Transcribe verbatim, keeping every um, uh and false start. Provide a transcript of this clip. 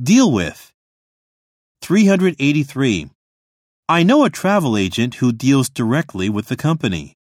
Deal with. three eighty-three. I know a travel agent who deals directly with the company.